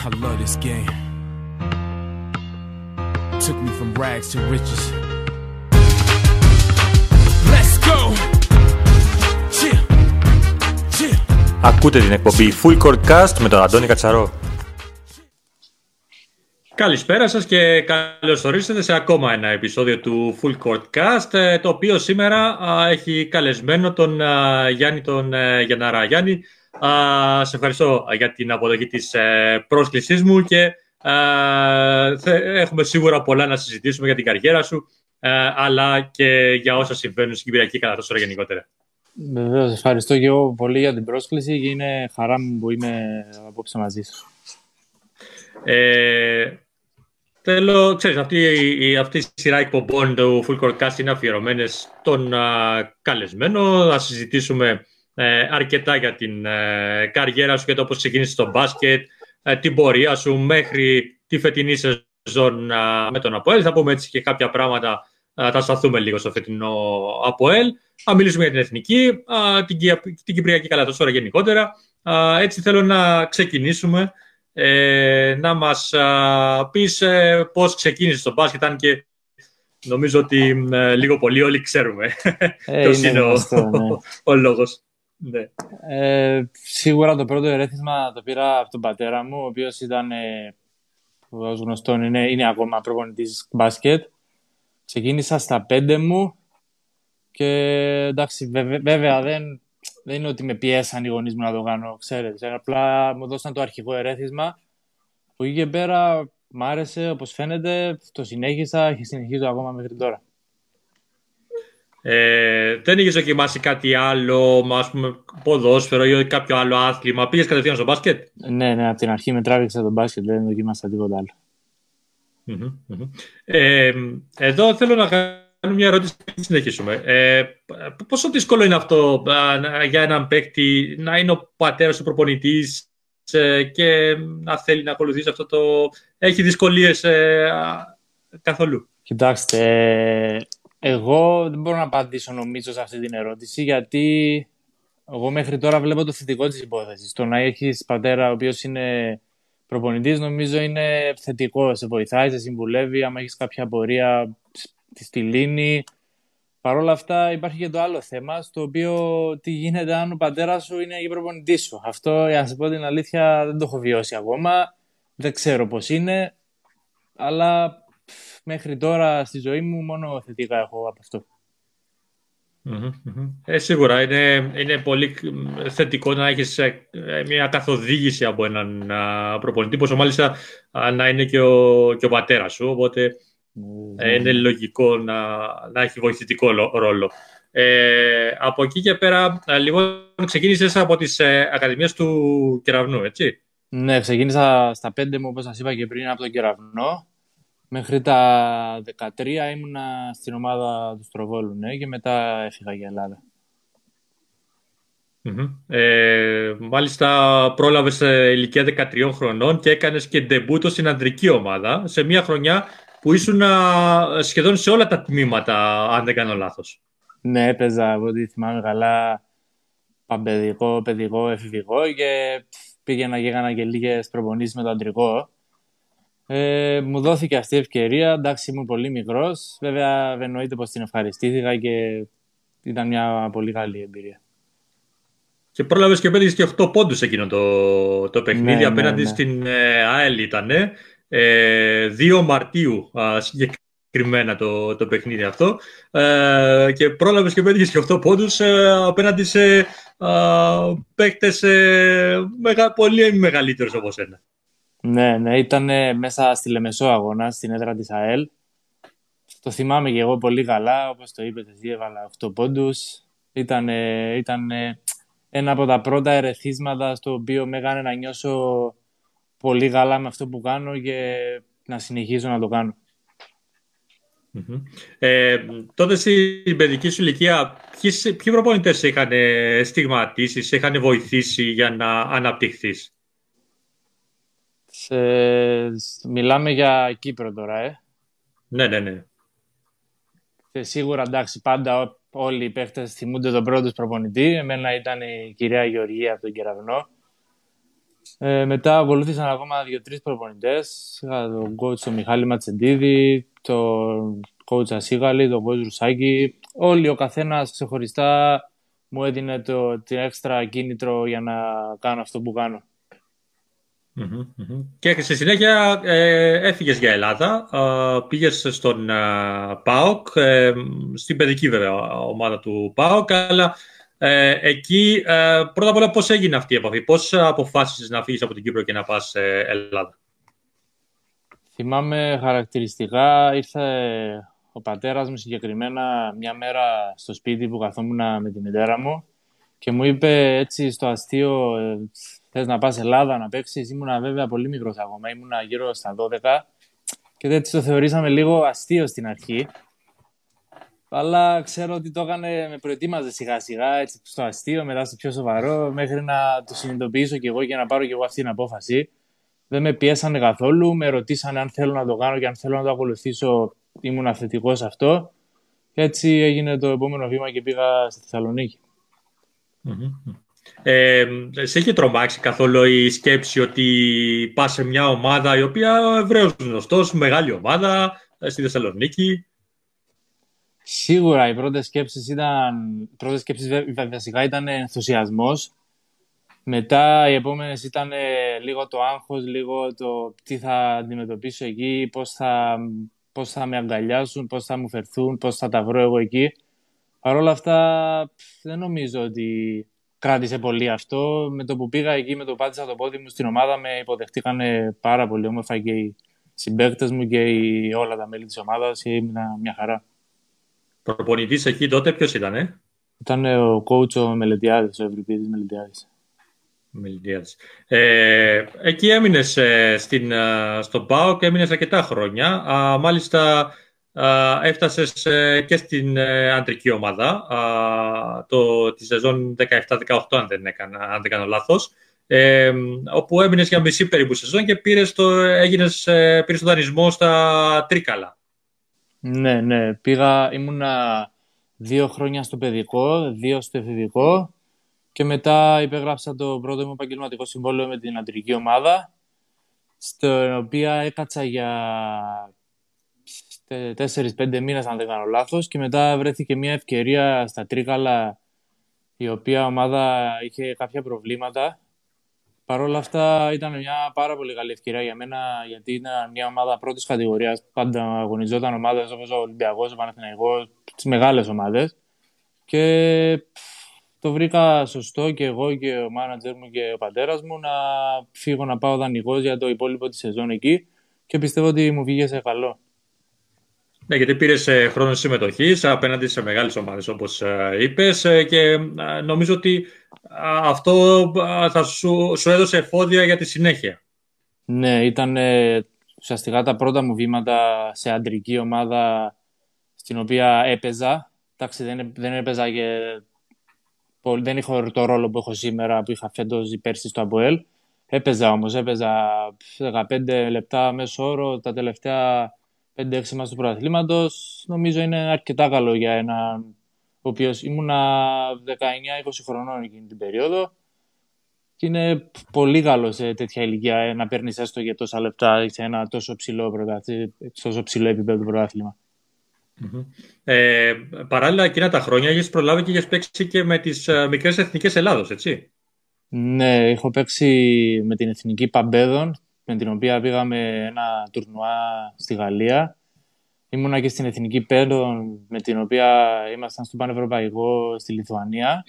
I love this game. Took me from rags to riches. Let's go. Yeah. Yeah. Ακούτε την εκπομπή Full Court Cast με τον Αντώνη Κατσαρό. Καλησπέρα σας και καλώς ορίσατε σε ακόμα ένα επεισόδιο του Full Court Cast, το οποίο σήμερα έχει καλεσμένο τον Γιάννη τον Γεννάρα. Γιάννη, σε ευχαριστώ για την αποδοχή της πρόσκλησής μου και έχουμε σίγουρα πολλά να συζητήσουμε για την καριέρα σου, αλλά και για όσα συμβαίνουν στην Κυπριακή κατάσταση γενικότερα. Βεβαίως, ευχαριστώ και εγώ πολύ για την πρόσκληση και είναι χαρά μου που είμαι απόψε μαζί σου. Θέλω, ξέρεις, αυτή η σειρά εκπομπών του Full Court Cast είναι αφιερωμένες στον καλεσμένο. Θα συζητήσουμε αρκετά για την καριέρα σου και το πώς ξεκίνησες στο μπάσκετ, την πορεία σου μέχρι τη φετινή σεζόν με τον ΑΠΟΕΛ. Θα πούμε έτσι και κάποια πράγματα, θα σταθούμε λίγο στο φετινό ΑΠΟΕΛ. Θα μιλήσουμε για την εθνική, την Κυπριακή Καλαθοσφαίρα γενικότερα. Έτσι θέλω να ξεκινήσουμε. Να μας πεις πώς ξεκίνησες το μπάσκετ, αν και νομίζω ότι λίγο πολύ όλοι ξέρουμε ποιος είναι ο λόγος. Ναι. Σίγουρα το πρώτο ερέθισμα το πήρα από τον πατέρα μου, ο οποίος ήταν, ως γνωστόν, είναι ακόμα προπονητής μπάσκετ. Ξεκίνησα στα 5 μου και εντάξει, βέβαια δεν είναι ότι με πιέσαν οι γονείς μου να το κάνω, ξέρετε. Απλά μου δώσαν το αρχικό ερέθισμα. Που εκεί και πέρα μ' άρεσε, όπως φαίνεται, το συνέχισα και συνεχίζω ακόμα μέχρι τώρα. Δεν είχες δοκιμάσει κάτι άλλο, ας πούμε, ποδόσφαιρο ή κάποιο άλλο άθλημα? Πήγες κατευθείαν στο μπάσκετ? Ναι, από την αρχή με τράβηξα το μπάσκετ, δεν δοκιμάσα τίποτα άλλο. Εδώ θέλω να κάνω μια ερώτηση και συνεχίσουμε. Πόσο δύσκολο είναι αυτό για έναν παίκτη να είναι ο πατέρας του προπονητής και να θέλει να ακολουθήσει αυτό το... Έχει δυσκολίες καθόλου? Κοιτάξτε, εγώ δεν μπορώ να απαντήσω νομίζω σε αυτή την ερώτηση, γιατί εγώ μέχρι τώρα βλέπω το θετικό της υπόθεσης. Το να έχεις πατέρα ο οποίος είναι προπονητής νομίζω είναι θετικό. Σε βοηθάει, σε συμβουλεύει, άμα έχεις κάποια απορία στη λύνει. Παρ' όλα αυτά υπάρχει και το άλλο θέμα, στο οποίο τι γίνεται αν ο πατέρας σου είναι και προπονητής σου. Αυτό, για να σας πω την αλήθεια, δεν το έχω βιώσει ακόμα. Δεν ξέρω πώς είναι, αλλά μέχρι τώρα στη ζωή μου μόνο θετικά έχω από αυτό. Σίγουρα είναι πολύ θετικό να έχεις μια καθοδήγηση από έναν προπονητή, πόσο μάλιστα να είναι και ο πατέρας σου, οπότε... Είναι λογικό να έχει βοηθητικό ρόλο. Από εκεί και πέρα, λοιπόν, ξεκίνησες από τις Ακαδημίες του Κεραυνού, έτσι? Ναι, ξεκίνησα στα 5 μου, όπως σας είπα και πριν, από τον Κεραυνό. Μέχρι τα 13 ήμουνα στην ομάδα του Στρόβολου, ναι, και μετά έφυγα για Ελλάδα. Μάλιστα πρόλαβες σε ηλικία 13 χρονών και έκανες και ντεμπούτο στην ανδρική ομάδα σε μια χρονιά που ήσουν σχεδόν σε όλα τα τμήματα, αν δεν κάνω λάθος. Ναι, έπαιζα, από ό,τι θυμάμαι καλά, παμπαιδικό, παιδικό, εφηβικό και πήγαινα και έκανα και λίγες προπονήσεις με το αντρικό. Μου δόθηκε αυτή η ευκαιρία, εντάξει, ήμουν πολύ μικρός. Βέβαια, εννοείται πως την ευχαριστήθηκα και ήταν μια πολύ καλή εμπειρία. Και πρόλαβες και πέτυχες και 8 πόντους εκείνο το παιχνίδι, ναι, απέναντι στην ΑΕΛ ήτανε. 2 Μαρτίου συγκεκριμένα το παιχνίδι αυτό, και πρόλαβες και πέτυχες και 8 πόντους απέναντι σε παίκτες πολύ μεγαλύτερους όπως ένα. Ναι, ήταν μέσα στη Λεμεσό αγώνα, στην έδρα της ΑΕΛ. Το θυμάμαι και εγώ πολύ καλά, όπως το είπες εσύ, έβαλα 8 πόντους. Ήταν ένα από τα πρώτα ερεθίσματα στο οποίο με έκανε να νιώσω πολύ καλά με αυτό που κάνω και να συνεχίζω να το κάνω. Τότε στην παιδική σου ηλικία, ποιοι προπονητές σε είχαν στιγματίσει, σε είχαν βοηθήσει για να αναπτυχθείς? Μιλάμε για Κύπρο τώρα, Ναι. Σίγουρα, εντάξει, πάντα όλοι οι παίχτες θυμούνται τον πρώτο προπονητή. Εμένα ήταν η κυρία Γεωργία από τον Κεραυνό. Μετά ακολούθησαν ακόμα 2-3 προπονητές. Τον coach τον Μιχάλη Ματσεντίδη, τον coach Ασίγαλη, τον coach Ρουσάκη. Όλοι, ο καθένας ξεχωριστά μου έδινε το έξτρα κίνητρο για να κάνω αυτό που κάνω. Mm-hmm, mm-hmm. Και στη συνέχεια έφυγες για Ελλάδα, πήγες στον ΠΑΟΚ, στην παιδική βέβαια ομάδα του ΠΑΟΚ, αλλά εκεί πρώτα απ' όλα πώς έγινε αυτή η επαφή, πώς αποφάσισες να φύγεις από την Κύπρο και να πας Ελλάδα? Θυμάμαι χαρακτηριστικά, ήρθε ο πατέρας μου συγκεκριμένα μια μέρα στο σπίτι που καθόμουν με τη μητέρα μου και μου είπε έτσι στο αστείο, θες να πας Ελλάδα να παίξεις? Ήμουνα βέβαια πολύ μικρός ακόμα, ήμουνα γύρω στα 12 και έτσι το θεωρήσαμε λίγο αστείο στην αρχή. Αλλά ξέρω ότι το έκανε, με προετοίμαζε σιγά σιγά, έτσι στο αστείο, μετά στο πιο σοβαρό, μέχρι να το συνειδητοποιήσω κι εγώ και να πάρω κι εγώ αυτή την απόφαση. Δεν με πιέσανε καθόλου, με ρωτήσανε αν θέλω να το κάνω και αν θέλω να το ακολουθήσω, ήμουν αθλητικός αυτό. Και έτσι έγινε το επόμενο βήμα και πήγα στη Θεσσαλονίκη. Mm-hmm. Σε είχε τρομάξει καθόλου η σκέψη ότι πας σε μια ομάδα η οποία ευρέως γνωστός, μεγάλη ομάδα, στη Θεσσαλονίκη? Σίγουρα οι πρώτες σκέψεις βασικά ήταν ενθουσιασμός. Μετά οι επόμενες ήταν λίγο το άγχος, λίγο το τι θα αντιμετωπίσω εκεί, πώς θα με αγκαλιάσουν, πώς θα μου φερθούν, πώς θα τα βρω εγώ εκεί. Παρ' όλα αυτά δεν νομίζω ότι κράτησε πολύ αυτό. Με το που πήγα εκεί, με το πάτησα το πόδι μου στην ομάδα, με υποδεχτήκαν πάρα πολύ όμορφα και οι συμπαίκτες μου και όλα τα μέλη της ομάδας και ήμουν μια χαρά. Προπονητής εκεί τότε ποιος ήτανε? Ήταν ο coach ο Μελετιάδης, ο Ευρυπίδης Μελετιάδης. Εκεί έμεινες στον ΠΑΟΚ, έμεινες αρκετά χρόνια. Μάλιστα έφτασες και στην αντρική ομάδα τη σεζόν 17-18, αν δεν κάνω λάθος, όπου έμεινες για μισή περίπου σεζόν και πήρες το δανεισμό στα Τρίκαλα. Ναι, ήμουνα 2 χρόνια στο παιδικό, 2 στο εφηβικό και μετά υπέγραψα το πρώτο μου επαγγελματικό συμβόλαιο με την αντρική ομάδα, στην οποία έκατσα για 4-5 μήνες, αν δεν κάνω λάθος, και μετά βρέθηκε μια ευκαιρία στα Τρίκαλα, η οποία ομάδα είχε κάποια προβλήματα. Παρ' όλα αυτά ήταν μια πάρα πολύ καλή ευκαιρία για μένα, γιατί ήταν μια ομάδα πρώτης κατηγορίας. Πάντα αγωνιζόταν ομάδες όπως ο Ολυμπιακός, ο Παναθηναϊκός, τις μεγάλες ομάδες. Και το βρήκα σωστό και εγώ και ο μάνατζερ μου και ο πατέρας μου να φύγω να πάω δανεικός για το υπόλοιπο της σεζόν εκεί και πιστεύω ότι μου βγήκε σε καλό. Ναι, γιατί πήρες χρόνο συμμετοχής απέναντι σε μεγάλες ομάδες, όπως είπες, και νομίζω ότι αυτό θα σου έδωσε εφόδια για τη συνέχεια. Ναι, ήταν ουσιαστικά τα πρώτα μου βήματα σε αντρική ομάδα στην οποία έπαιζα. Εντάξει, δεν έπαιζα και πολύ, δεν είχα το ρόλο που έχω σήμερα, που είχα φέτος ή πέρσι στο ΑΠΟΕΛ. Έπαιζα 15 λεπτά μέσο όρο τα τελευταία 5-6 μας του πρωταθλήματος. Νομίζω είναι αρκετά καλό για έναν ο οποίος ήμουνα 19-20 χρονών εκείνη την περίοδο και είναι πολύ καλό σε τέτοια ηλικία να παίρνεις έστω για τόσα λεπτά σε ένα τόσο ψηλό επίπεδο πρωτάθλημα. Mm-hmm. Παράλληλα εκείνα τα χρόνια έχεις προλάβει και έχεις παίξει και με τις μικρές εθνικές Ελλάδος, έτσι? Ναι, έχω παίξει με την εθνική Παμπέδων, με την οποία πήγαμε ένα τουρνουά στη Γαλλία. Ήμουνα και στην Εθνική Πέδων, με την οποία ήμασταν στο Πανευρωπαϊκό στη Λιθουανία.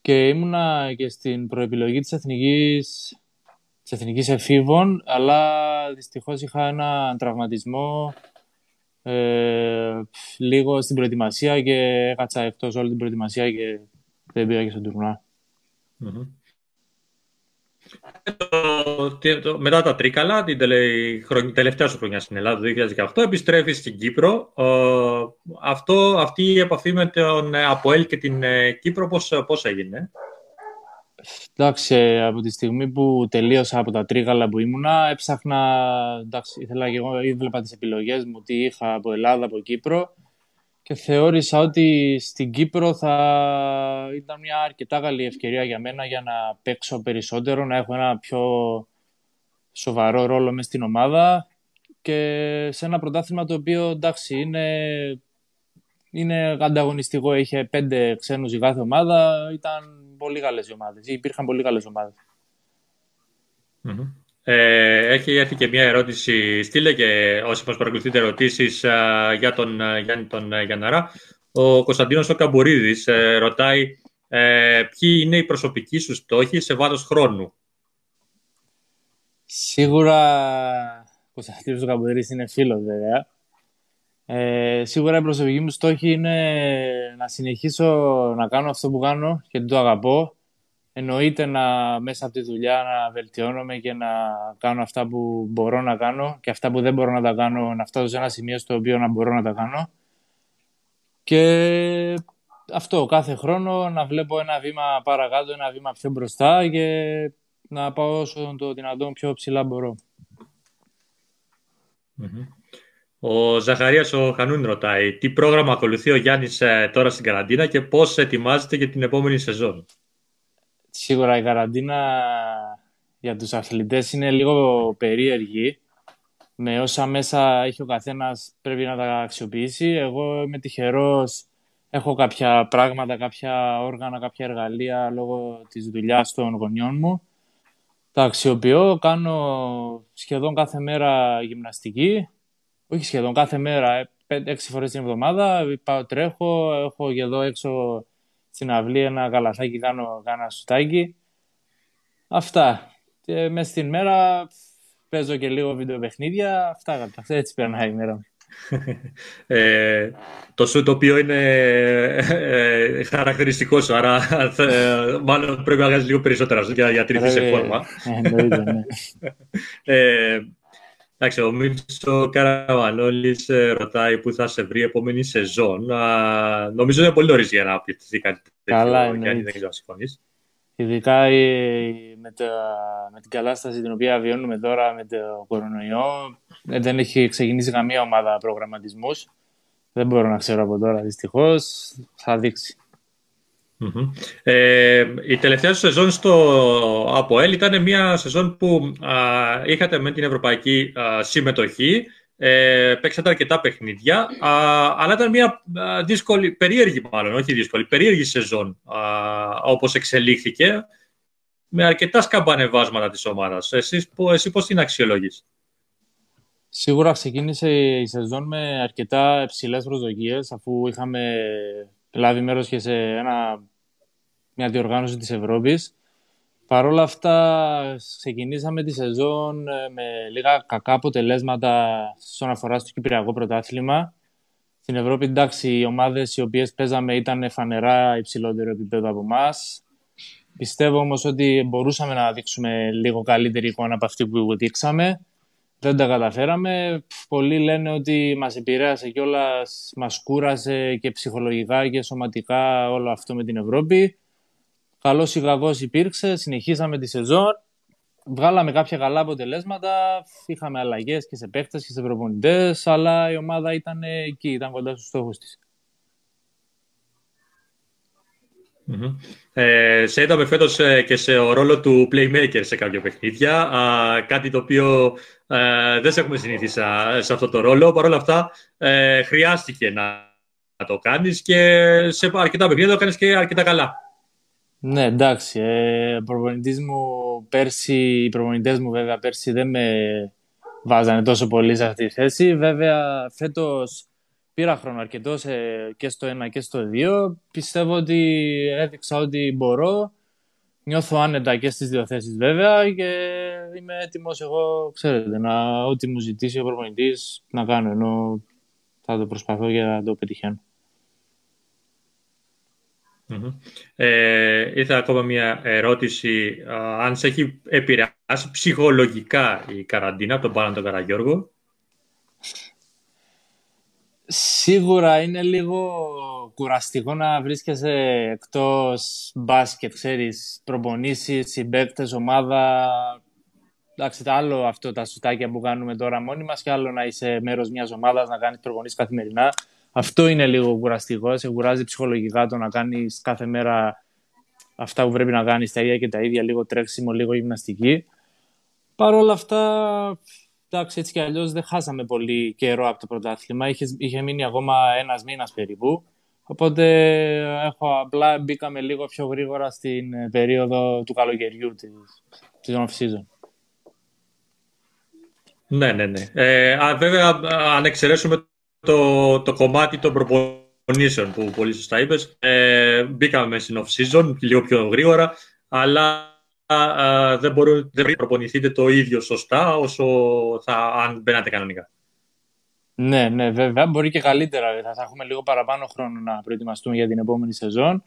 Και ήμουνα και στην προεπιλογή της Εθνικής Εφήβων, αλλά δυστυχώς είχα έναν τραυματισμό λίγο στην προετοιμασία και έκατσα εκτός όλη την προετοιμασία και δεν πήγα και στον τουρνουά. Mm-hmm. Μετά τα Τρίκαλα, την τελευταία σου χρονιά στην Ελλάδα, το 2018, επιστρέφεις στην Κύπρο. Αυτή η επαφή με τον ΑΠΟΕΛ και την Κύπρο πώς έγινε? Εντάξει, από τη στιγμή που τελείωσα από τα Τρίκαλα που ήμουνα, έψαχνα, εντάξει, ήθελα και εγώ, έβλεπα τις επιλογές μου, τι είχα από Ελλάδα, από Κύπρο και θεώρησα ότι στην Κύπρο θα ήταν μια αρκετά καλή ευκαιρία για μένα για να παίξω περισσότερο, να έχω ένα πιο σοβαρό ρόλο μες στην ομάδα και σε ένα πρωτάθλημα το οποίο εντάξει είναι ανταγωνιστικό, είχε 5 ξένους η κάθε ομάδα, ήταν πολύ καλές οι ομάδες, υπήρχαν πολύ καλές ομάδες. Mm-hmm. Έχει έρθει και μια ερώτηση, στείλε και όσοι μας παρακολουθείτε ερωτήσεις για τον Γιάννη τον Γεννάρα. Ο Κωνσταντίνος ο Καμπουρίδης ρωτάει ποιοι είναι οι προσωπικοί σου στόχοι σε βάθος χρόνου. Σίγουρα ο Κωνσταντίνος ο Καμπουρίδης είναι φίλος βέβαια. Σίγουρα οι προσωπικοί μου στόχοι είναι να συνεχίσω να κάνω αυτό που κάνω και το αγαπώ. Εννοείται να μέσα από τη δουλειά να βελτιώνομαι και να κάνω αυτά που μπορώ να κάνω και αυτά που δεν μπορώ να τα κάνω, να φτάσω σε ένα σημείο στο οποίο να μπορώ να τα κάνω. Και αυτό, κάθε χρόνο να βλέπω ένα βήμα παρακάτω, ένα βήμα πιο μπροστά και να πάω όσο το δυνατόν πιο ψηλά μπορώ. Mm-hmm. Ο Ζαχαρίας ο Χανούν ρωτάει, τι πρόγραμμα ακολουθεί ο Γιάννης τώρα στην καραντίνα και πώς ετοιμάζεται για την επόμενη σεζόν. Σίγουρα η καραντίνα για τους αθλητές είναι λίγο περίεργη. Με όσα μέσα έχει ο καθένας πρέπει να τα αξιοποιήσει. Εγώ είμαι τυχερός, έχω κάποια πράγματα, κάποια όργανα, κάποια εργαλεία λόγω της δουλειάς των γονιών μου. Τα αξιοποιώ, κάνω σχεδόν κάθε μέρα γυμναστική. Όχι σχεδόν κάθε μέρα, 6 φορές την εβδομάδα. Πάω τρέχω, έχω και εδώ έξω... στην αυλή ένα καλαθάκι, κάνω ένα σουτάκι. Αυτά. Και μέσα στην μέρα παίζω και λίγο βιντεοπαιχνίδια. Αυτά, έτσι περνάει η μέρα μου. Το σου το οποίο είναι χαρακτηριστικό σου, άρα μάλλον πρέπει να κάνεις λίγο περισσότερα για να τηρηθείς σε φόρμα. Εννοείται, ναι. Εντάξει, ο Μίτσο Καραβανόλης ρωτάει πού θα σε βρει επόμενη σεζόν. Νομίζω είναι πολύ νωρίς για να απαιτηθεί κάτι τέτοιο. Καλά, Γιάννη, δεν ξέρω αν συμφωνείς. Ειδικά με την κατάσταση την οποία βιώνουμε τώρα με το κορονοϊό, δεν έχει ξεκινήσει καμία ομάδα προγραμματισμούς. Δεν μπορώ να ξέρω από τώρα, δυστυχώς. Θα δείξει. Mm-hmm. Η τελευταία σου σεζόν στο ΑΠΟΕΛ ήταν μια σεζόν που είχατε με την ευρωπαϊκή συμμετοχή, παίξατε αρκετά παιχνίδια, αλλά ήταν μια δύσκολη, περίεργη μάλλον, όχι δύσκολη, περίεργη σεζόν όπως εξελίχθηκε με αρκετά σκαμπανεβάσματα της ομάδας. Εσύ πώς την αξιολογείς? Σίγουρα ξεκίνησε η σεζόν με αρκετά υψηλές προσδοκίες αφού είχαμε λάβει μέρος και σε μια διοργάνωση της Ευρώπης. Παρ' όλα αυτά, ξεκινήσαμε τη σεζόν με λίγα κακά αποτελέσματα στον αφορά στο Κυπριακό Πρωτάθλημα. Στην Ευρώπη, εντάξει, οι ομάδες οι οποίες παίζαμε ήταν φανερά υψηλότερο επίπεδο από εμάς. Πιστεύω όμως ότι μπορούσαμε να δείξουμε λίγο καλύτερη εικόνα από αυτή που δείξαμε. Δεν τα καταφέραμε. Πολλοί λένε ότι μας επηρέασε κιόλας, μας κούρασε και ψυχολογικά και σωματικά όλο αυτό με την Ευρώπη. Καλός ή κακός υπήρξε, συνεχίσαμε τη σεζόν. Βγάλαμε κάποια καλά αποτελέσματα, είχαμε αλλαγές και σε παίκτες και σε προπονητές, αλλά η ομάδα ήταν εκεί, ήταν κοντά στους στόχους της. Mm-hmm. Σε είδαμε φέτος και σε ρόλο του playmaker σε κάποια παιχνίδια, κάτι το οποίο δεν σε έχουμε συνηθίσει σε αυτό το ρόλο. Παρ' όλα αυτά χρειάστηκε να το κάνεις και σε αρκετά παιχνίδια το κάνεις και αρκετά καλά. Ναι, εντάξει, οι προπονητές μου βέβαια πέρσι δεν με βάζανε τόσο πολύ σε αυτή τη θέση. Βέβαια φέτος πήρα χρόνο αρκετό και στο 1 και στο 2. Πιστεύω ότι έδειξα ότι μπορώ. Νιώθω άνετα και στις δύο θέσεις βέβαια και είμαι έτοιμος εγώ, ξέρετε, ό,τι μου ζητήσει ο προπονητής να κάνω. Ενώ θα το προσπαθώ για να το πετυχαίνω. Mm-hmm. Ήρθα ακόμα μια ερώτηση. Αν σε έχει επηρεάσει ψυχολογικά η καραντίνα από τον Πάνο τον Καραγιώργο? Σίγουρα είναι λίγο κουραστικό να βρίσκεσαι εκτός μπάσκετ, ξέρεις, προπονήσεις, συμπαίκτες, ομάδα. Εντάξει, άλλο αυτό τα σουτάκια που κάνουμε τώρα μόνοι μας και άλλο να είσαι μέρος μιας ομάδας, να κάνεις προπονήσεις καθημερινά. Αυτό είναι λίγο κουραστικό. Σε κουράζει ψυχολογικά το να κάνεις κάθε μέρα αυτά που πρέπει να κάνεις, τα ίδια και τα ίδια, λίγο τρέξιμο, λίγο γυμναστική. Παρ' όλα αυτά, εντάξει, έτσι κι αλλιώς δεν χάσαμε πολύ καιρό από το πρωτάθλημα. Είχε μείνει ακόμα ένας μήνας περίπου. Οπότε απλά μπήκαμε λίγο πιο γρήγορα στην περίοδο του καλοκαιριού της off-season. Ναι. Βέβαια, αν εξαιρέσουμε το κομμάτι των προπονήσεων που πολύ σωστά είπες, μπήκαμε στην off-season λίγο πιο γρήγορα, αλλά δεν μπορείτε να προπονηθείτε το ίδιο σωστά όσο αν μπαίνατε κανονικά. Ναι, βέβαια. Μπορεί και καλύτερα. Θα έχουμε λίγο παραπάνω χρόνο να προετοιμαστούμε για την επόμενη σεζόν.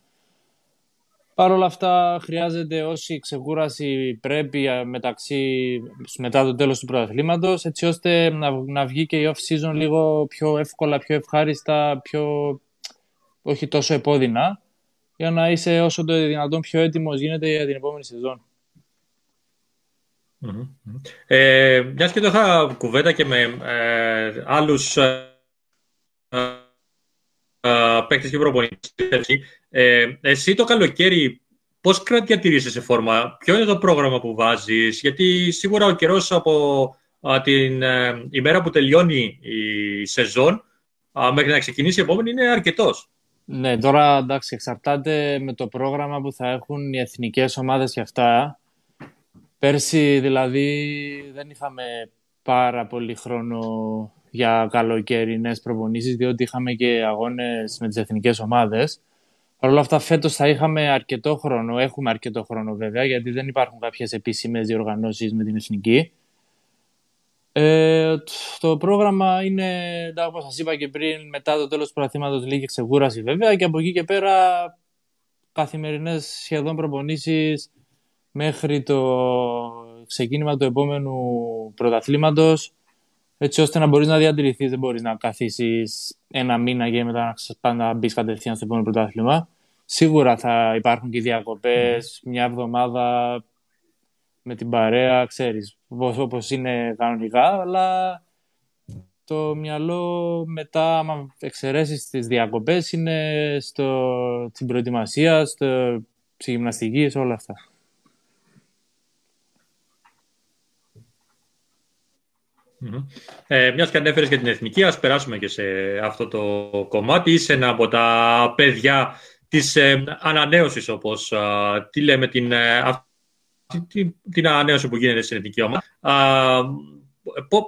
Παρ' όλα αυτά, χρειάζεται όση ξεκούραση πρέπει μετά το τέλος του πρωταθλήματος, έτσι ώστε να βγει και η off-season λίγο πιο εύκολα, πιο ευχάριστα, όχι τόσο επώδυνα, για να είσαι όσο το δυνατόν πιο έτοιμος γίνεται για την επόμενη σεζόν. Μιας και το είχα κουβέντα και με άλλους παίκτες και προπονητές, εσύ το καλοκαίρι πώς διατηρήσεις σε φόρμα, ποιο είναι το πρόγραμμα που βάζεις, γιατί σίγουρα ο καιρός από την ημέρα που τελειώνει η σεζόν μέχρι να ξεκινήσει η επόμενη είναι αρκετός. Ναι, τώρα εντάξει, εξαρτάται με το πρόγραμμα που θα έχουν οι εθνικές ομάδες και αυτά. Πέρσι δηλαδή δεν είχαμε πάρα πολύ χρόνο για καλοκαιρινές προπονήσεις, διότι είχαμε και αγώνες με τις εθνικές ομάδες. Παρ' όλα αυτά φέτος θα είχαμε αρκετό χρόνο, έχουμε αρκετό χρόνο βέβαια, γιατί δεν υπάρχουν κάποιες επίσημες διοργανώσεις με την εθνική. Το πρόγραμμα είναι, όπως σας είπα και πριν, μετά το τέλος του πρωταθλήματος λίγη ξεκούραση βέβαια, και από εκεί και πέρα καθημερινές σχεδόν προπονήσεις μέχρι το ξεκίνημα του επόμενου πρωταθλήματος, έτσι ώστε να μπορείς να διατηρηθείς. Δεν μπορείς να καθίσεις ένα μήνα και μετά να μπεις κατευθείαν στο επόμενο πρωτάθλημα. Σίγουρα θα υπάρχουν και διακοπές, μια εβδομάδα με την παρέα, ξέρεις, όπως είναι κανονικά, αλλά το μυαλό μετά, άμα εξαιρέσεις τις διακοπές, είναι στην προετοιμασία, στη γυμναστική, σε όλα αυτά. Μιας και ανέφερες για την εθνική, ας περάσουμε και σε αυτό το κομμάτι. Είσαι ένα από τα παιδιά της ανανέωσης, όπως τι λέμε, την ανανέωση που γίνεται στην εθνική ομάδα.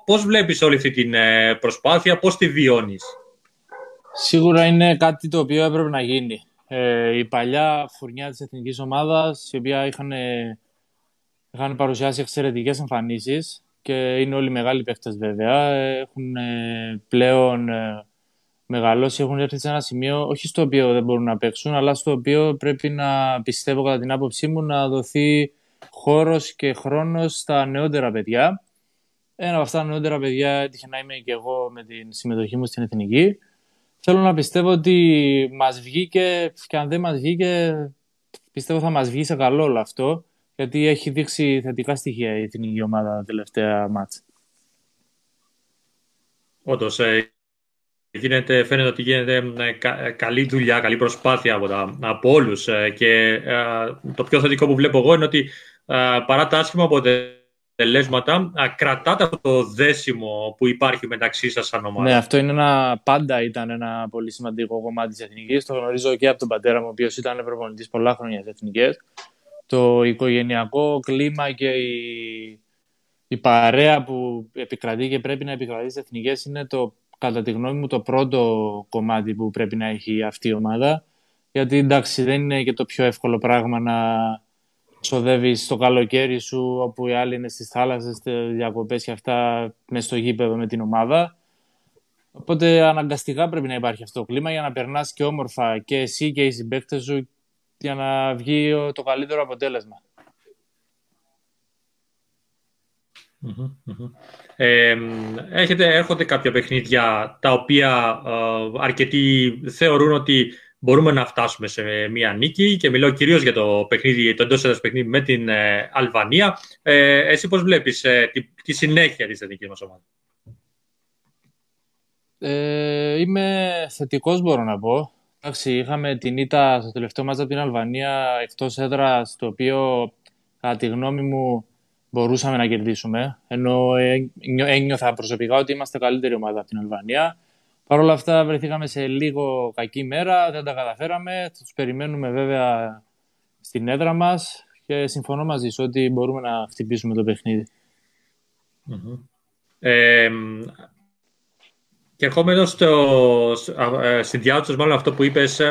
Πώς βλέπεις όλη αυτή την προσπάθεια, πώς τη βιώνεις? Σίγουρα είναι κάτι το οποίο έπρεπε να γίνει. Η παλιά φουρνιά της εθνικής ομάδας, η οποία είχαν παρουσιάσει εξαιρετικές εμφανίσεις, και είναι όλοι μεγάλοι παίχτες βέβαια, έχουν πλέον μεγαλώσει, έχουν έρθει σε ένα σημείο όχι στο οποίο δεν μπορούν να παίξουν, αλλά στο οποίο πρέπει να, πιστεύω κατά την άποψή μου, να δοθεί χώρος και χρόνος στα νεότερα παιδιά. Ένα από αυτά τα νεότερα παιδιά έτυχε να είμαι και εγώ με την συμμετοχή μου στην εθνική. Θέλω να πιστεύω ότι μας βγήκε, και αν δεν μας βγήκε πιστεύω θα μας βγει σε καλό όλο αυτό, γιατί έχει δείξει θετικά στοιχεία η εθνική ομάδα τα τελευταία μάτς. Όντως, φαίνεται ότι γίνεται καλή δουλειά, καλή προσπάθεια από όλους. Και το πιο θετικό που βλέπω εγώ είναι ότι παρά τα άσχημα αποτελέσματα, κρατάτε αυτό το δέσιμο που υπάρχει μεταξύ σας σαν ομάδα. Ναι, αυτό είναι πάντα ήταν ένα πολύ σημαντικό κομμάτι της εθνικής. Το γνωρίζω και από τον πατέρα μου, ο οποίος ήταν προπονητής πολλά χρόνια στις εθνικές. Το οικογενειακό κλίμα και η παρέα που επικρατεί και πρέπει να επικρατεί στις εθνικές είναι, κατά τη γνώμη μου, το πρώτο κομμάτι που πρέπει να έχει αυτή η ομάδα. Γιατί εντάξει, δεν είναι και το πιο εύκολο πράγμα να ξοδεύεις το καλοκαίρι σου, όπου οι άλλοι είναι στις θάλασσες, στις διακοπές και αυτά, μες στο γήπεδο με την ομάδα. Οπότε αναγκαστικά πρέπει να υπάρχει αυτό το κλίμα για να περνάς και όμορφα και εσύ και οι συμπαίκτες σου, για να βγει το καλύτερο αποτέλεσμα. Έρχονται κάποια παιχνίδια τα οποία αρκετοί θεωρούν ότι μπορούμε να φτάσουμε σε μία νίκη, και μιλάω κυρίως για το εντός έδρας παιχνίδι με την Αλβανία. Εσύ πώς βλέπεις τη συνέχεια της εθνικής μας ομάδας? Είμαι θετικός, μπορώ να πω. Εντάξει, είχαμε την ήττα στο τελευταίο μάτς από την Αλβανία εκτός έδρας, το οποίο κατά τη γνώμη μου μπορούσαμε να κερδίσουμε. Ενώ ένιωθα προσωπικά ότι είμαστε καλύτερη ομάδα από την Αλβανία. Παρ' όλα αυτά βρεθήκαμε σε λίγο κακή μέρα, δεν τα καταφέραμε. Τους περιμένουμε βέβαια στην έδρα μας και συμφωνώ μαζί σου ότι μπορούμε να χτυπήσουμε το παιχνίδι. Mm-hmm. Και ερχόμενο στην διάρκεια, μάλλον αυτό που είπες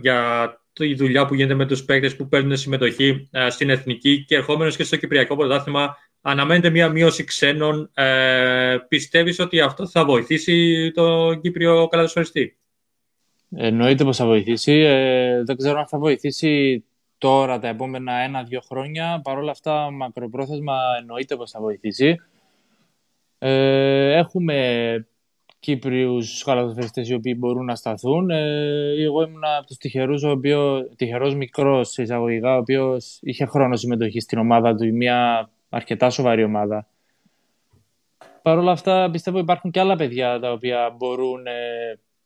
για τη δουλειά που γίνεται με τους παίκτες που παίρνουν συμμετοχή στην Εθνική και ερχόμενος και στο Κυπριακό Πρωτάθλημα, αναμένεται μια μείωση ξένων. Πιστεύεις ότι αυτό θα βοηθήσει τον Κύπριο καλαθοσφαιριστή? Εννοείται πως θα βοηθήσει. Δεν ξέρω αν θα βοηθήσει τώρα τα επόμενα 1-2 χρόνια. Παρ' όλα αυτά, μακροπρόθεσμα εννοείται πως θα βοηθήσει. Έχουμε Κύπριους καλαθοσφαιριστές οι οποίοι μπορούν να σταθούν. Εγώ ήμουν από τους τυχερούς, τυχερός μικρός εισαγωγικά, ο οποίος είχε χρόνο συμμετοχή στην ομάδα του, μια αρκετά σοβαρή ομάδα. Παρ' όλα αυτά πιστεύω υπάρχουν και άλλα παιδιά τα οποία μπορούν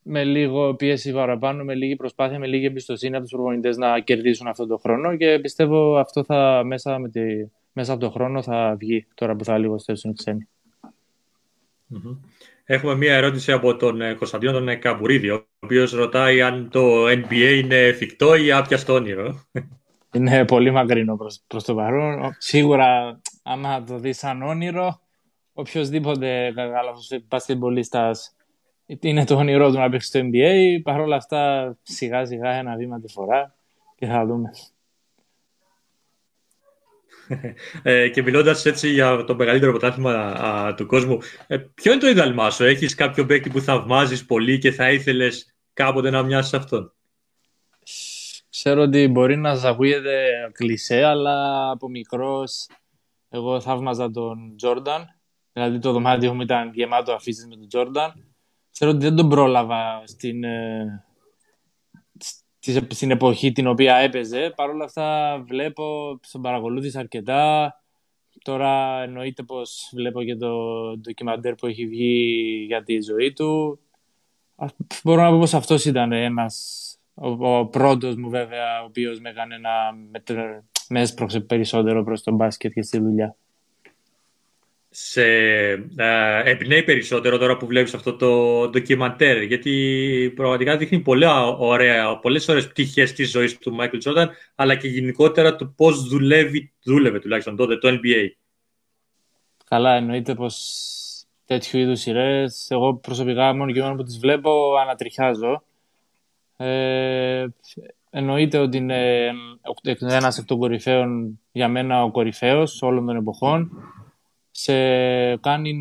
με λίγο πίεση παραπάνω, με λίγη προσπάθεια, με λίγη εμπιστοσύνη από τους προπονητές να κερδίσουν αυτόν τον χρόνο και πιστεύω αυτό θα μέσα από τον χρόνο θα βγει τώρα που θα λίγο στέσουν ξένοι. Mm-hmm. Έχουμε μία ερώτηση από τον Κωνσταντίνο τον Καμπουρίδη, ο οποίος ρωτάει αν το NBA είναι εφικτό ή άπιαστο όνειρο. Είναι πολύ μακρινό προς το παρόν. Σίγουρα, άμα το δεις σαν όνειρο, οποιοσδήποτε μπασκετμπολίστας είναι το όνειρό του να παίξει στο NBA. Παρ' όλα αυτά, σιγά σιγά ένα βήμα τη φορά και θα δούμε. Και μιλώντας έτσι για το μεγαλύτερο πρωτάθλημα του κόσμου, ποιο είναι το ιδανικό σου? Έχεις κάποιο παίκτη που θαυμάζεις πολύ και θα ήθελες κάποτε να μοιάσεις αυτόν? Ξέρω ότι μπορεί να σας ακούγεται κλισέ, αλλά από μικρός εγώ θαύμαζα τον Τζόρνταν. Δηλαδή το δωμάτιο μου ήταν γεμάτο αφήσεις με τον Τζόρνταν. Ξέρω ότι δεν τον πρόλαβα στην εποχή την οποία έπαιζε. Παρ' όλα αυτά βλέπω, τον παρακολούθησα αρκετά. Τώρα εννοείται πως βλέπω και το ντοκιμαντέρ που έχει βγει για τη ζωή του. Μπορώ να πω πως αυτός ήταν ένας, ο πρώτος μου βέβαια, ο οποίος με έκανε με έσπρωξε περισσότερο προς τον μπάσκετ και στη δουλειά. Σε εμπνέει περισσότερο τώρα που βλέπεις αυτό το ντοκιμαντέρ, γιατί πραγματικά δείχνει πολλές ωραίες πτυχές της ζωής του Μάικλ Τζόρνταν, αλλά και γενικότερα του πώς δούλευε τουλάχιστον τότε το NBA. Καλά, εννοείται πως τέτοιου είδους σειρές, εγώ προσωπικά μόνο και μόνο που τις βλέπω ανατριχιάζω. Εννοείται ότι είναι ένας εκ των κορυφαίων, για μένα ο κορυφαίος όλων των εποχών. Σε κάνει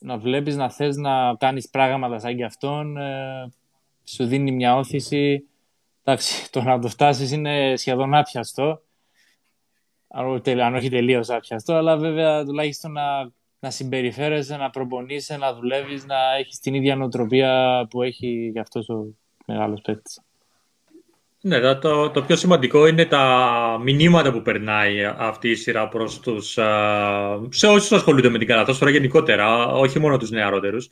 να βλέπεις, να θες να κάνεις πράγματα σαν και αυτόν, σου δίνει μια όθηση. Εντάξει, το να το φτάσεις είναι σχεδόν άπιαστο, αν όχι τελείως άπιαστο, αλλά βέβαια τουλάχιστον να συμπεριφέρεσαι, να προπονείσαι, να δουλεύεις, να έχεις την ίδια νοοτροπία που έχει γι' αυτός ο μεγάλος παίκτης. Ναι, το πιο σημαντικό είναι τα μηνύματα που περνάει αυτή η σειρά προς τους, σε όσους ασχολούνται με την καλαθόσφαιρα γενικότερα, όχι μόνο τους νεαρότερους,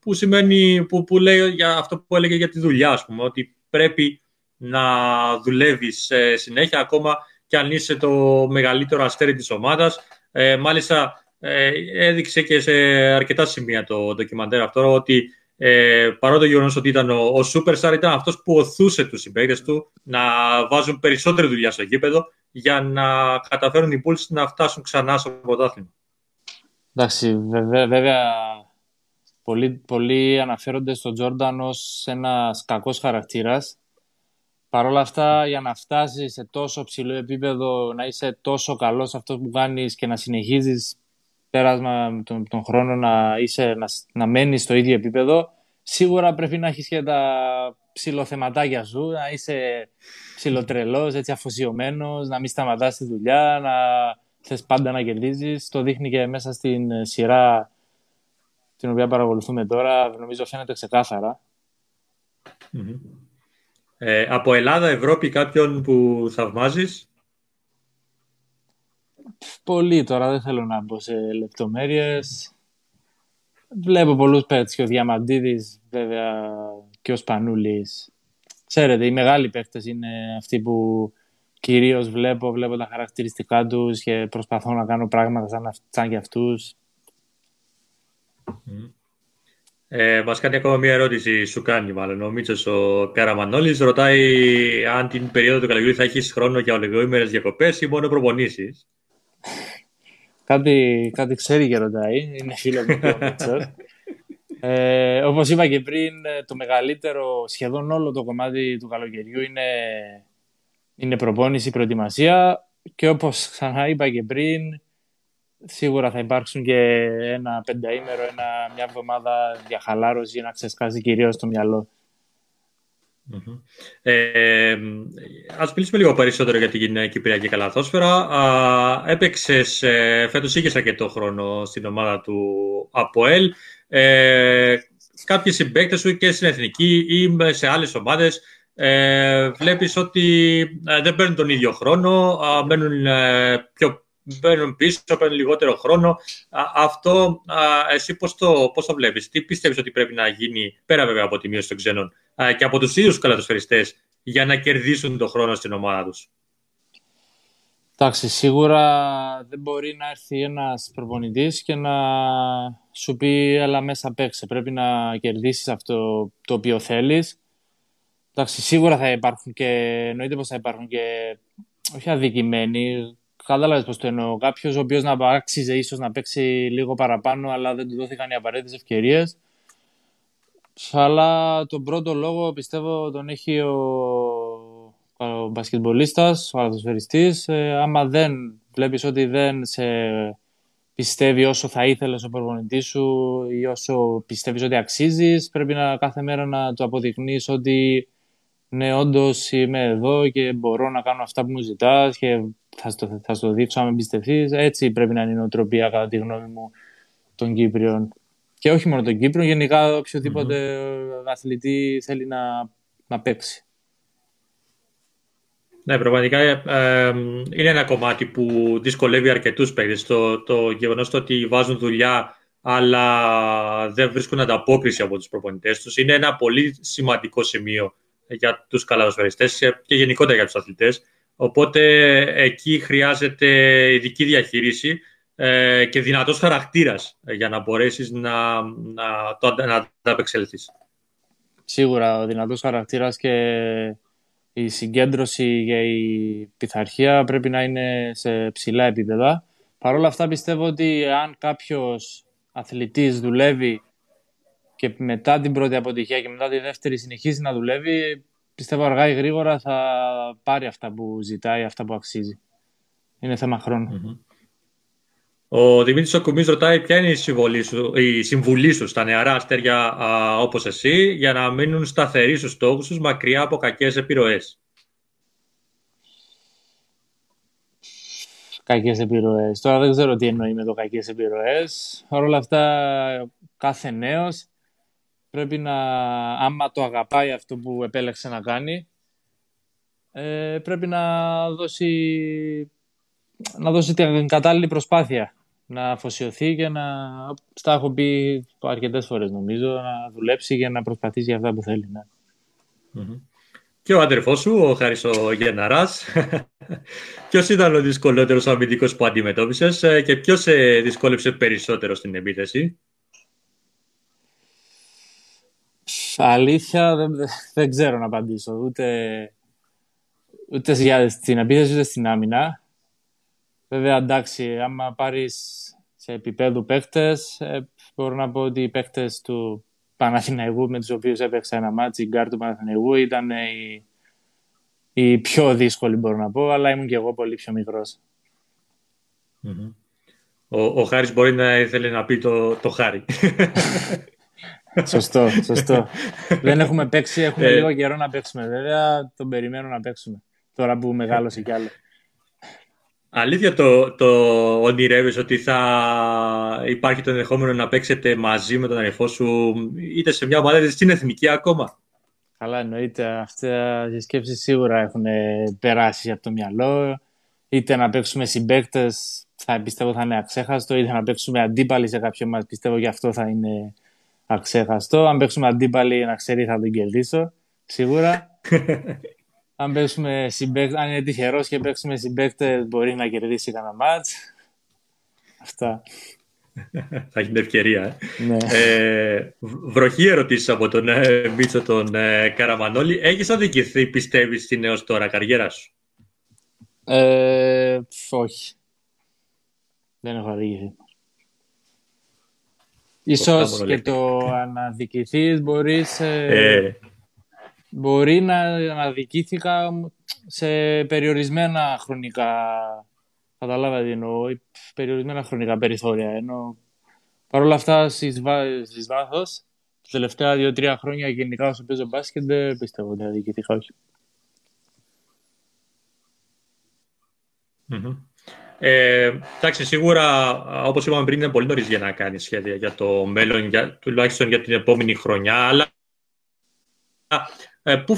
που σημαίνει, που λέει για αυτό που έλεγε για τη δουλειά, ας πούμε, ότι πρέπει να δουλεύεις συνέχεια, ακόμα κι αν είσαι το μεγαλύτερο αστέρι της ομάδας. Μάλιστα, έδειξε και σε αρκετά σημεία το ντοκιμαντέρ αυτό ότι παρά το γεγονός ότι ήταν ο Superstar, ήταν αυτός που οθούσε τους συμπαίκτες του να βάζουν περισσότερη δουλειά στο γήπεδο για να καταφέρουν οι Bulls να φτάσουν ξανά στο πρωτάθλημα. Εντάξει, βέβαια πολλοί αναφέρονται στον Τζόρνταν ως ένας κακός χαρακτήρας. Παρ' όλα αυτά, για να φτάσεις σε τόσο ψηλό επίπεδο, να είσαι τόσο καλός σε αυτό που κάνεις και να συνεχίζεις πέρασμα τον χρόνο να μένεις στο ίδιο επίπεδο, σίγουρα πρέπει να έχεις και τα ψιλοθεματάκια σου, να είσαι ψιλοτρελός, έτσι αφοσιωμένος, να μην σταματάς τη δουλειά, να θες πάντα να κερδίζεις. Το δείχνει και μέσα στην σειρά την οποία παρακολουθούμε τώρα, νομίζω φαίνεται ξεκάθαρα. Mm-hmm. Από Ελλάδα, Ευρώπη, κάποιον που θαυμάζεις? Πολύ τώρα, δεν θέλω να μπω σε λεπτομέρειες. Βλέπω πολλούς παίκτες, και ο Διαμαντήδης βέβαια και ο Σπανούλης. Ξέρετε, οι μεγάλοι παίκτες είναι αυτοί που κυρίως βλέπω τα χαρακτηριστικά τους και προσπαθώ να κάνω πράγματα σαν και αυτούς. Μας κάνει ακόμα μία ερώτηση, σου κάνει μάλλον ο Μίτσος ο Καραμανόλης. Ρωτάει αν την περίοδο του καλοκαιριού θα έχεις χρόνο για ολιγοήμερες διακοπές ή μόνο προπονήσεις. Κάτι ξέρει και ρωτάει, είναι φίλο μου ο Μίτσος. Όπως είπα και πριν, το μεγαλύτερο, σχεδόν όλο το κομμάτι του καλοκαιριού είναι προπόνηση, προετοιμασία, και όπως ξανά είπα και πριν, σίγουρα θα υπάρξουν και ένα πενταήμερο, μια εβδομάδα για χαλάρωση για να ξεσκάσει κυρίως το μυαλό. Mm-hmm. Ας μιλήσουμε λίγο περισσότερο για την κυπριακή καλαθόσφαιρα. Έπαιξες φέτος, είχες αρκετό χρόνο στην ομάδα του ΑΠΟΕΛ. Κάποιοι συμπαίκτες σου και στην εθνική ή σε άλλες ομάδες βλέπεις ότι δεν παίρνουν τον ίδιο χρόνο, μπαίνουν πίσω, παίρνουν λιγότερο χρόνο. Αυτό εσύ πώς το βλέπεις, τι πιστεύεις ότι πρέπει να γίνει, πέρα βέβαια από τη μείωση των ξένων, και από τους ίδιους καλαθοσφαιριστές, για να κερδίσουν τον χρόνο στην ομάδα τους? Εντάξει, σίγουρα δεν μπορεί να έρθει ένας προπονητής και να σου πει «έλα μέσα παίξε». Πρέπει να κερδίσεις αυτό το οποίο θέλεις. Εντάξει, σίγουρα θα υπάρχουν και εννοείται πως θα υπάρχουν και όχι αδικημένοι. Κατάλαβες πως το εννοώ. Κάποιος ο οποίος να άξιζε ίσως να παίξει λίγο παραπάνω, αλλά δεν του δόθηκαν οι απαραίτητες ευκαιρίες. Αλλά τον πρώτο λόγο πιστεύω τον έχει ο μπασκετμπολίστας, ο καλαθοσφαιριστής. Άμα δεν βλέπεις ότι δεν σε πιστεύει όσο θα ήθελες ο προπονητής σου ή όσο πιστεύεις ότι αξίζεις, πρέπει να κάθε μέρα να του αποδεικνύεις ότι ναι, όντως είμαι εδώ και μπορώ να κάνω αυτά που μου ζητάς και θα στο δείξω αν με εμπιστευτείς. Έτσι πρέπει να είναι η νοοτροπία, κατά τη γνώμη μου, των Κύπριων. Και όχι μόνο τον Κύπρο, γενικά οποιοδήποτε αθλητή θέλει να παίξει. Ναι, πραγματικά είναι ένα κομμάτι που δυσκολεύει αρκετούς παίκτες. Το γεγονός ότι βάζουν δουλειά, αλλά δεν βρίσκουν ανταπόκριση από τους προπονητές τους, είναι ένα πολύ σημαντικό σημείο για τους καλαθοσφαιριστές και γενικότερα για τους αθλητές. Οπότε εκεί χρειάζεται ειδική διαχείριση και δυνατός χαρακτήρας για να μπορέσεις να ανταπεξέλθεις. Σίγουρα ο δυνατός χαρακτήρας και η συγκέντρωση και η πειθαρχία πρέπει να είναι σε ψηλά επίπεδα. Παρ' όλα αυτά πιστεύω ότι αν κάποιος αθλητής δουλεύει και μετά την πρώτη αποτυχία και μετά τη δεύτερη συνεχίζει να δουλεύει, πιστεύω αργά ή γρήγορα θα πάρει αυτά που ζητάει, αυτά που αξίζει. Είναι θέμα χρόνου. Mm-hmm. Ο Δημήτρης Σοκουμής ρωτάει ποια είναι η συμβουλή σου στα νεαρά αστέρια όπως εσύ για να μείνουν σταθεροί στους στόχους τους μακριά από κακές επιρροές. Κακές επιρροές. Τώρα δεν ξέρω τι εννοεί με το κακές επιρροές. Παρ' όλα αυτά κάθε νέος πρέπει να, άμα το αγαπάει αυτό που επέλεξε να κάνει, πρέπει να δώσει την κατάλληλη προσπάθεια, να αφοσιωθεί και να, τα έχω πει αρκετές φορές νομίζω, να δουλέψει και να προσπαθήσει για αυτά που θέλει. Ναι. Mm-hmm. Και ο αδερφός σου, ο Χάρης ο Γεννάρας, ποιος ήταν ο δυσκολότερος αμυντικός που αντιμετώπισες και ποιος σε δυσκόλεψε περισσότερο στην επίθεση? Αλήθεια δεν ξέρω να απαντήσω ούτε στην επίθεση ούτε στην άμυνα. Βέβαια, εντάξει, άμα πάρεις σε επίπεδο παίχτες, μπορώ να πω ότι οι παίχτες του Παναθηναϊκού με τους οποίους έπαιξα ένα μάτσι, οι γκάρ του Παναθηναϊκού, ήταν οι πιο δύσκολοι, μπορώ να πω, αλλά ήμουν και εγώ πολύ πιο μικρός. Mm-hmm. Ο Χάρης μπορεί να ήθελε να πει το Χάρη. Σωστό. Δεν έχουμε παίξει, έχουμε λίγο καιρό να παίξουμε. Βέβαια, τον περιμένω να παίξουμε, τώρα που μεγάλωσε κι άλλο. Αλήθεια το ονειρεύεις ότι θα υπάρχει το ενδεχόμενο να παίξετε μαζί με τον αδερφό σου είτε σε μια ομάδα είτε στην εθνική ακόμα? Καλά, εννοείται. Αυτές οι σκέψεις σίγουρα έχουν περάσει από το μυαλό. είτε να παίξουμε συμπαίκτες, θα πιστεύω θα είναι αξέχαστο, είτε να παίξουμε αντίπαλοι σε κάποιο μας, πιστεύω και αυτό θα είναι αξέχαστο. Αν παίξουμε αντίπαλοι, να ξέρει, θα τον κερδίσω, σίγουρα. Αν είναι τυχερός και παίξουμε συμπαίκτες, μπορεί να κερδίσει κανένα μάτς. Αυτά. Θα έχει την ευκαιρία. Ναι. Βροχή ερωτήσεις από τον Μίτσο τον Καραμανόλη. Έχεις αδικηθεί, πιστεύεις, στην έως τώρα καριέρα σου? Όχι. Δεν έχω αδικηθεί. Ίσως και το αναδικηθείς μπορείς... Μπορεί να αναδικήθηκα σε περιορισμένα χρονικά... Καταλάβατε, εννοώ περιορισμένα χρονικά περιθώρια. Ενώ παρόλα αυτά, στις βάθος, τα τελευταία 2-3 χρόνια γενικά όσο παίζω μπάσκετ, δεν πιστεύω ότι θα διοικητικά, όχι. Εντάξει, σίγουρα, όπως είπαμε πριν, είναι πολύ νωρίς για να κάνεις σχέδια για το μέλλον, τουλάχιστον για την επόμενη χρονιά. Αλλά πού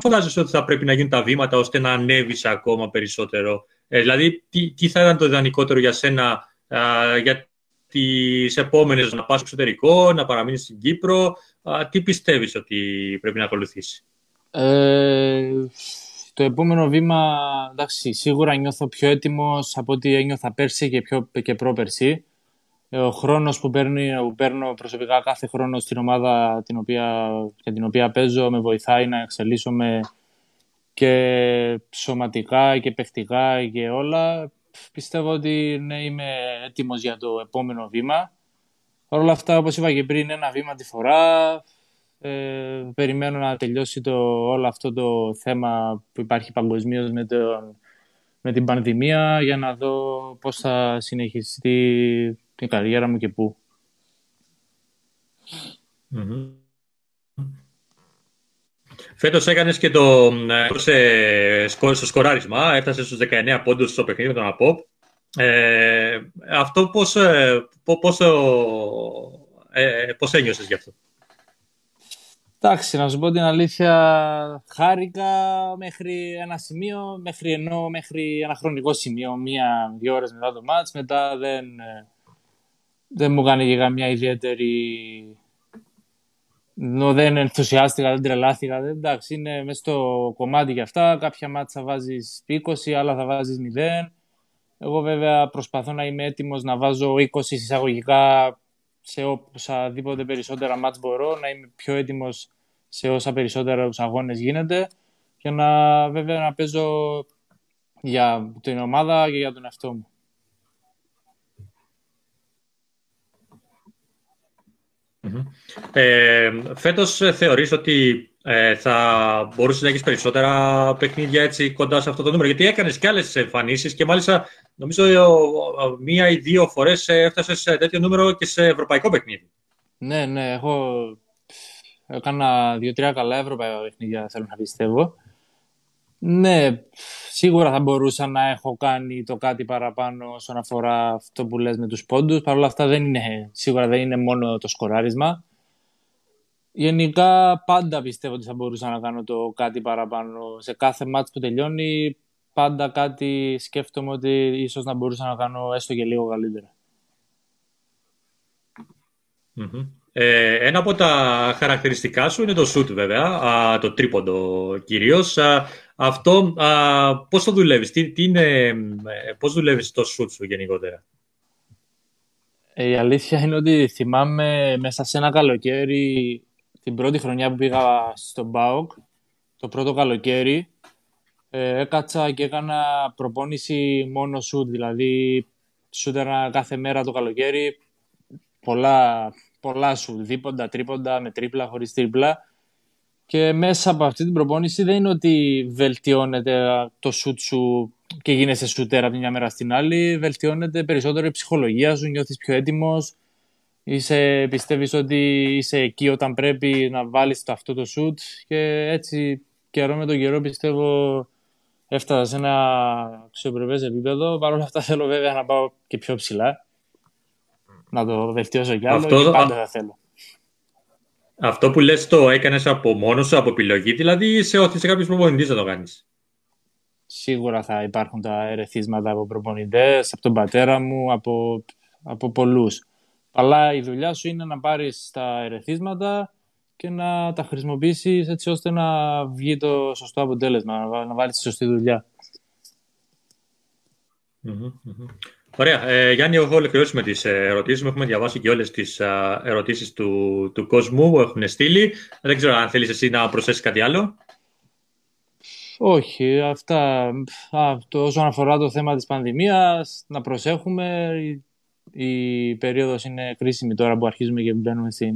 φαντάζεσαι ότι θα πρέπει να γίνουν τα βήματα ώστε να ανέβεις ακόμα περισσότερο? Δηλαδή, τι θα ήταν το ιδανικότερο για σένα για τις επόμενες, να πας στο εξωτερικό, να παραμείνεις στην Κύπρο? Τι πιστεύεις ότι πρέπει να ακολουθήσει? Το επόμενο βήμα, εντάξει, σίγουρα νιώθω πιο έτοιμος από ό,τι ένιωθα πέρσι και πρόπερσι. Ο χρόνος που παίρνω προσωπικά κάθε χρόνο στην ομάδα για την οποία παίζω με βοηθάει να εξελίσσομαι και σωματικά και παιχτικά και όλα. Πιστεύω ότι ναι, είμαι έτοιμος για το επόμενο βήμα. Παρ' όλα αυτά, όπως είπα και πριν, ένα βήμα τη φορά. Περιμένω να τελειώσει όλο αυτό το θέμα που υπάρχει παγκοσμίως με την πανδημία, για να δω πώς θα συνεχιστεί την καριέρα μου και πού. Mm-hmm. Φέτος έκανες και στο σκοράρισμα, έφτασες στους 19 πόντους στο παιχνίδι με τον ΑΠΟΕΛ. Αυτό πώς ένιωσες γι' αυτό? Εντάξει, να σου πω την αλήθεια, χάρηκα μέχρι ένα σημείο, μέχρι ένα χρονικό σημείο, 1-2 ώρες μετά το μάτς. Μετά δεν μου έκανε και καμία ιδιαίτερη... Δεν ενθουσιάστηκα, δεν τρελάθηκα. Εντάξει, είναι μέσα στο κομμάτι για αυτά. Κάποια μάτσα θα βάζεις 20, άλλα θα βάζεις 0. Εγώ βέβαια προσπαθώ να είμαι έτοιμος να βάζω 20 εισαγωγικά σε οποιαδήποτε περισσότερα μάτς μπορώ, να είμαι πιο έτοιμος σε όσα περισσότερα αγώνες γίνεται και να, βέβαια, να παίζω για την ομάδα και για τον εαυτό μου. Φέτος θεωρείς ότι θα μπορούσες να έχεις περισσότερα παιχνίδια έτσι κοντά σε αυτό το νούμερο? Γιατί έκανες και άλλες εμφανίσεις και μάλιστα νομίζω 1 ή 2 φορές έφτασες σε τέτοιο νούμερο και σε ευρωπαϊκό παιχνίδι. Ναι, ναι, έκανα 2-3 καλά ευρωπαϊκά παιχνίδια, θέλω να πιστεύω. Ναι, σίγουρα θα μπορούσα να έχω κάνει το κάτι παραπάνω όσον αφορά αυτό που λες με τους πόντους. Παρ' όλα αυτά σίγουρα δεν είναι μόνο το σκοράρισμα. Γενικά πάντα πιστεύω ότι θα μπορούσα να κάνω το κάτι παραπάνω. Σε κάθε μάτς που τελειώνει πάντα κάτι σκέφτομαι ότι ίσως να μπορούσα να κάνω έστω και λίγο καλύτερα. Mm-hmm. Ένα από τα χαρακτηριστικά σου είναι το σουτ, βέβαια, το τρίποντο κυρίως. Αυτό πώς το δουλεύεις, πώς δουλεύεις το σουτ σου γενικότερα? Η αλήθεια είναι ότι θυμάμαι μέσα σε ένα καλοκαίρι, την πρώτη χρονιά που πήγα στον ΠΑΟΚ, το πρώτο καλοκαίρι, έκατσα και έκανα προπόνηση μόνο σουτ, δηλαδή σούτερα κάθε μέρα το καλοκαίρι, πολλά σου, δίποντα, τρίποντα, με τρίπλα, χωρίς τρίπλα. Και μέσα από αυτή την προπόνηση δεν είναι ότι βελτιώνεται το σουτ σου και γίνεσαι σουτέρα από μια μέρα στην άλλη. Βελτιώνεται περισσότερο η ψυχολογία σου, νιώθεις πιο έτοιμος. Πιστεύεις ότι είσαι εκεί όταν πρέπει να βάλεις αυτό το σουτ. Και έτσι καιρό με τον καιρό πιστεύω έφτασα σε ένα αξιοπρεπές επίπεδο. Παρ' όλα αυτά θέλω βέβαια να πάω και πιο ψηλά. Να το βελτιώσω κι άλλο και πάντα θα θέλω. Αυτό που λες το έκανες από μόνος σου, από επιλογή, δηλαδή σε όθησε κάποιος προπονητής να το κάνεις? Σίγουρα θα υπάρχουν τα ερεθίσματα από προπονητές, από τον πατέρα μου, από πολλούς. Αλλά η δουλειά σου είναι να πάρεις τα ερεθίσματα και να τα χρησιμοποιήσεις έτσι ώστε να βγει το σωστό αποτέλεσμα, να βάλεις τη σωστή δουλειά. Ωραία. Γιάννη, έχω ολοκληρώσει με τις ερωτήσεις μου. Έχουμε διαβάσει και όλες τις ερωτήσεις του κόσμου που έχουν στείλει. Δεν ξέρω αν θέλεις εσύ να προσθέσεις κάτι άλλο. Όχι. Αυτά. Όσον αφορά το θέμα της πανδημίας, να προσέχουμε. Η περίοδος είναι κρίσιμη τώρα που αρχίζουμε και μπαίνουμε στην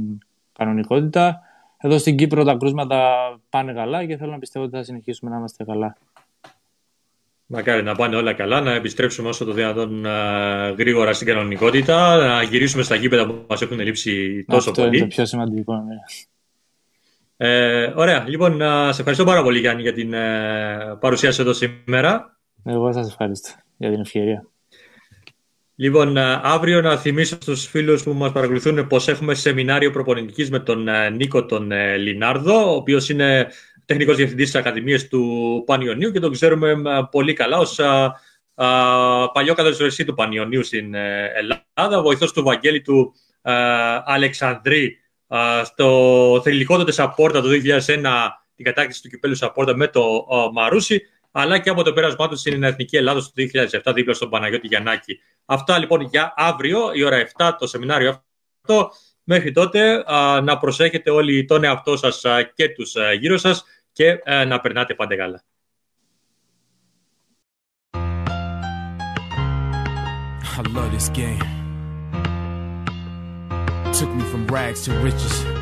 κανονικότητα. Εδώ στην Κύπρο τα κρούσματα πάνε καλά και θέλω να πιστεύω ότι θα συνεχίσουμε να είμαστε καλά. Μακάρι να πάνε όλα καλά, να επιστρέψουμε όσο το δυνατόν γρήγορα στην κανονικότητα, να γυρίσουμε στα γήπεδα που μας έχουν λείψει τόσο πολύ. Αυτό είναι το πιο σημαντικό. Ναι. Ωραία. Λοιπόν, να σε ευχαριστώ πάρα πολύ, Γιάννη, για την παρουσία σου εδώ σήμερα. Εγώ σας ευχαριστώ για την ευκαιρία. Λοιπόν, αύριο να θυμίσω στους φίλους που μας παρακολουθούν πως έχουμε σεμινάριο προπονητικής με τον Νίκο τον Λινάρδο, ο οποίος είναι τεχνικός διευθυντής της Ακαδημίας του Πανιωνίου και τον ξέρουμε πολύ καλά ως παλιό καλωσοριστή του Πανιωνίου στην Ελλάδα, βοηθός του Βαγγέλη του Αλεξανδρή στο θρυλικό τότε Σαπόρτα το 2001, την κατάκτηση του κυπέλου Σαπόρτα με το Μαρούσι, αλλά και από το πέρασμά του στην Εθνική Ελλάδα το 2007 δίπλα στον Παναγιώτη Γιαννάκη. Αυτά λοιπόν για αύριο, η ώρα 7, το σεμινάριο αυτό. Μέχρι τότε να προσέχετε όλοι τον εαυτό σας και τους γύρω σας και να περνάτε πάντα καλά. I love this game. Took me from rags to riches.